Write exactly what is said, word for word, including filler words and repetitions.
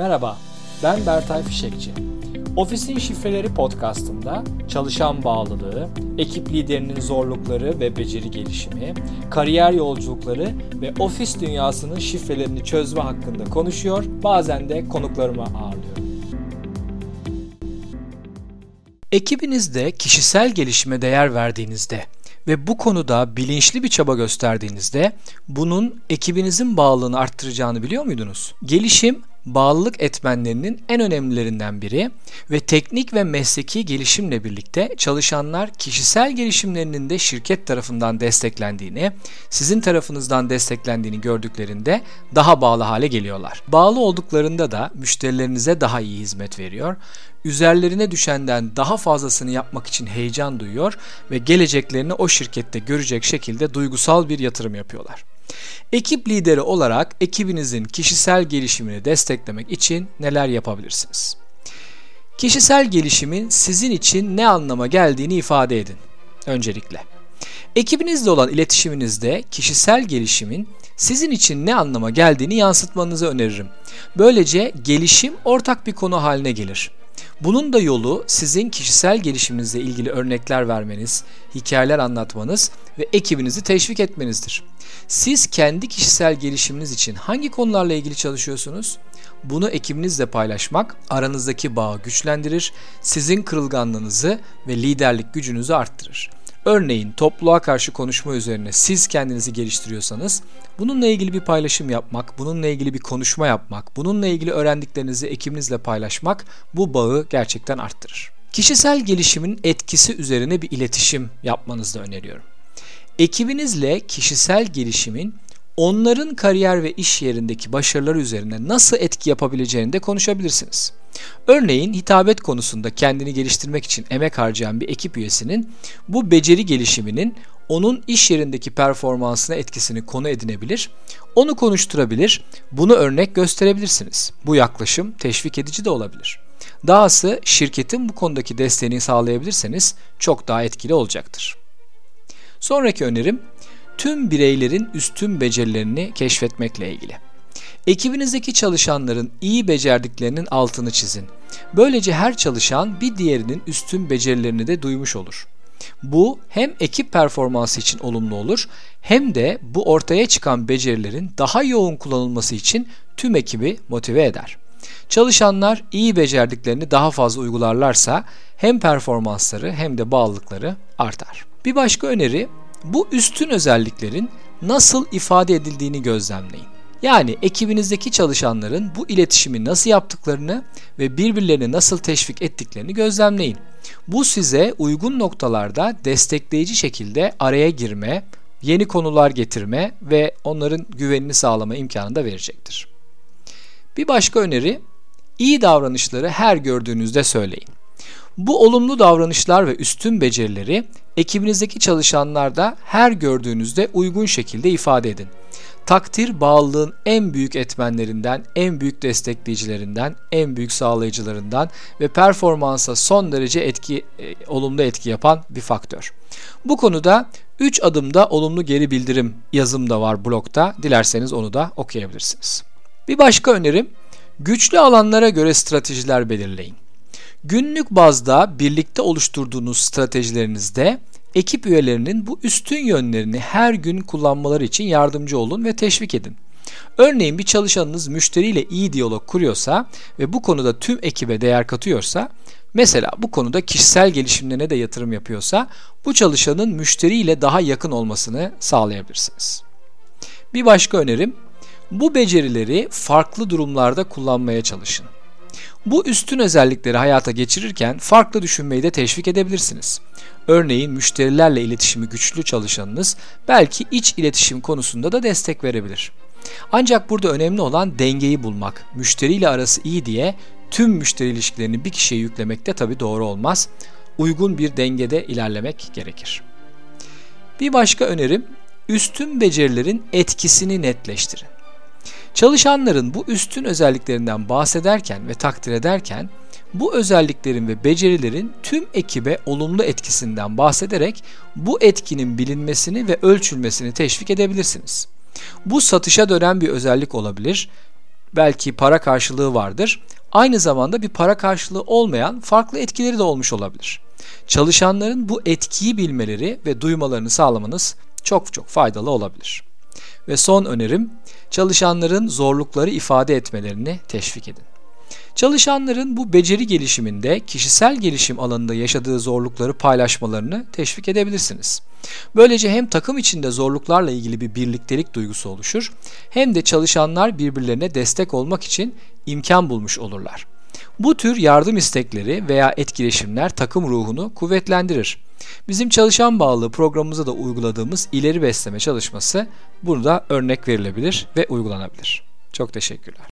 Merhaba, ben Bertay Fişekçi. Ofisin Şifreleri Podcast'ında çalışan bağlılığı, ekip liderinin zorlukları ve beceri gelişimi, kariyer yolculukları ve ofis dünyasının şifrelerini çözme hakkında konuşuyor, bazen de konuklarımı ağırlıyorum. Ekibinizde kişisel gelişime değer verdiğinizde ve bu konuda bilinçli bir çaba gösterdiğinizde bunun ekibinizin bağlılığını arttıracağını biliyor muydunuz? Gelişim, bağlılık etmenlerinin en önemlilerinden biri ve teknik ve mesleki gelişimle birlikte çalışanlar kişisel gelişimlerinin de şirket tarafından desteklendiğini, sizin tarafınızdan desteklendiğini gördüklerinde daha bağlı hale geliyorlar. Bağlı olduklarında da müşterilerinize daha iyi hizmet veriyor, üzerlerine düşenden daha fazlasını yapmak için heyecan duyuyor ve geleceklerini o şirkette görecek şekilde duygusal bir yatırım yapıyorlar. Ekip lideri olarak ekibinizin kişisel gelişimini desteklemek için neler yapabilirsiniz? Kişisel gelişimin sizin için ne anlama geldiğini ifade edin öncelikle. Ekibinizle olan iletişiminizde kişisel gelişimin sizin için ne anlama geldiğini yansıtmanızı öneririm. Böylece gelişim ortak bir konu haline gelir. Bunun da yolu sizin kişisel gelişiminizle ilgili örnekler vermeniz, hikayeler anlatmanız ve ekibinizi teşvik etmenizdir. Siz kendi kişisel gelişiminiz için hangi konularla ilgili çalışıyorsunuz? Bunu ekibinizle paylaşmak aranızdaki bağı güçlendirir, sizin kırılganlığınızı ve liderlik gücünüzü arttırır. Örneğin topluluğa karşı konuşma üzerine siz kendinizi geliştiriyorsanız bununla ilgili bir paylaşım yapmak, bununla ilgili bir konuşma yapmak, bununla ilgili öğrendiklerinizi ekibinizle paylaşmak bu bağı gerçekten arttırır. Kişisel gelişimin etkisi üzerine bir iletişim yapmanızı öneriyorum. Ekibinizle kişisel gelişimin onların kariyer ve iş yerindeki başarıları üzerine nasıl etki yapabileceğini de konuşabilirsiniz. Örneğin hitabet konusunda kendini geliştirmek için emek harcayan bir ekip üyesinin bu beceri gelişiminin onun iş yerindeki performansına etkisini konu edinebilir, onu konuşturabilir, bunu örnek gösterebilirsiniz. Bu yaklaşım teşvik edici de olabilir. Dahası şirketin bu konudaki desteğini sağlayabilirseniz çok daha etkili olacaktır. Sonraki önerim, tüm bireylerin üstün becerilerini keşfetmekle ilgili. Ekibinizdeki çalışanların iyi becerdiklerinin altını çizin. Böylece her çalışan bir diğerinin üstün becerilerini de duymuş olur. Bu hem ekip performansı için olumlu olur hem de bu ortaya çıkan becerilerin daha yoğun kullanılması için tüm ekibi motive eder. Çalışanlar iyi becerdiklerini daha fazla uygularlarsa hem performansları hem de bağlılıkları artar. Bir başka öneri, bu üstün özelliklerin nasıl ifade edildiğini gözlemleyin. Yani ekibinizdeki çalışanların bu iletişimi nasıl yaptıklarını ve birbirlerini nasıl teşvik ettiklerini gözlemleyin. Bu size uygun noktalarda destekleyici şekilde araya girme, yeni konular getirme ve onların güvenini sağlama imkanı da verecektir. Bir başka öneri, iyi davranışları her gördüğünüzde söyleyin. Bu olumlu davranışlar ve üstün becerileri ekibinizdeki çalışanlarda her gördüğünüzde uygun şekilde ifade edin. Takdir bağlılığın en büyük etmenlerinden, en büyük destekleyicilerinden, en büyük sağlayıcılarından ve performansa son derece etki, e, olumlu etki yapan bir faktör. Bu konuda üç adımda olumlu geri bildirim yazım da var blogda. Dilerseniz onu da okuyabilirsiniz. Bir başka önerim, güçlü alanlara göre stratejiler belirleyin. Günlük bazda birlikte oluşturduğunuz stratejilerinizde ekip üyelerinin bu üstün yönlerini her gün kullanmaları için yardımcı olun ve teşvik edin. Örneğin bir çalışanınız müşteriyle iyi diyalog kuruyorsa ve bu konuda tüm ekibe değer katıyorsa, mesela bu konuda kişisel gelişimlerine de yatırım yapıyorsa, bu çalışanın müşteriyle daha yakın olmasını sağlayabilirsiniz. Bir başka önerim, bu becerileri farklı durumlarda kullanmaya çalışın. Bu üstün özellikleri hayata geçirirken farklı düşünmeyi de teşvik edebilirsiniz. Örneğin müşterilerle iletişimi güçlü çalışanınız belki iç iletişim konusunda da destek verebilir. Ancak burada önemli olan dengeyi bulmak. Müşteriyle arası iyi diye tüm müşteri ilişkilerini bir kişiye yüklemek de tabii doğru olmaz. Uygun bir dengede ilerlemek gerekir. Bir başka önerim, üstün becerilerin etkisini netleştirin. Çalışanların bu üstün özelliklerinden bahsederken ve takdir ederken bu özelliklerin ve becerilerin tüm ekibe olumlu etkisinden bahsederek bu etkinin bilinmesini ve ölçülmesini teşvik edebilirsiniz. Bu satışa dönen bir özellik olabilir, belki para karşılığı vardır. Aynı zamanda bir para karşılığı olmayan farklı etkileri de olmuş olabilir. Çalışanların bu etkiyi bilmeleri ve duymalarını sağlamanız çok çok faydalı olabilir. Ve son önerim, çalışanların zorlukları ifade etmelerini teşvik edin. Çalışanların bu beceri gelişiminde, kişisel gelişim alanında yaşadığı zorlukları paylaşmalarını teşvik edebilirsiniz. Böylece hem takım içinde zorluklarla ilgili bir birliktelik duygusu oluşur, hem de çalışanlar birbirlerine destek olmak için imkan bulmuş olurlar. Bu tür yardım istekleri veya etkileşimler takım ruhunu kuvvetlendirir. Bizim çalışan bağlılığı programımıza da uyguladığımız ileri besleme çalışması burada örnek verilebilir ve uygulanabilir. Çok teşekkürler.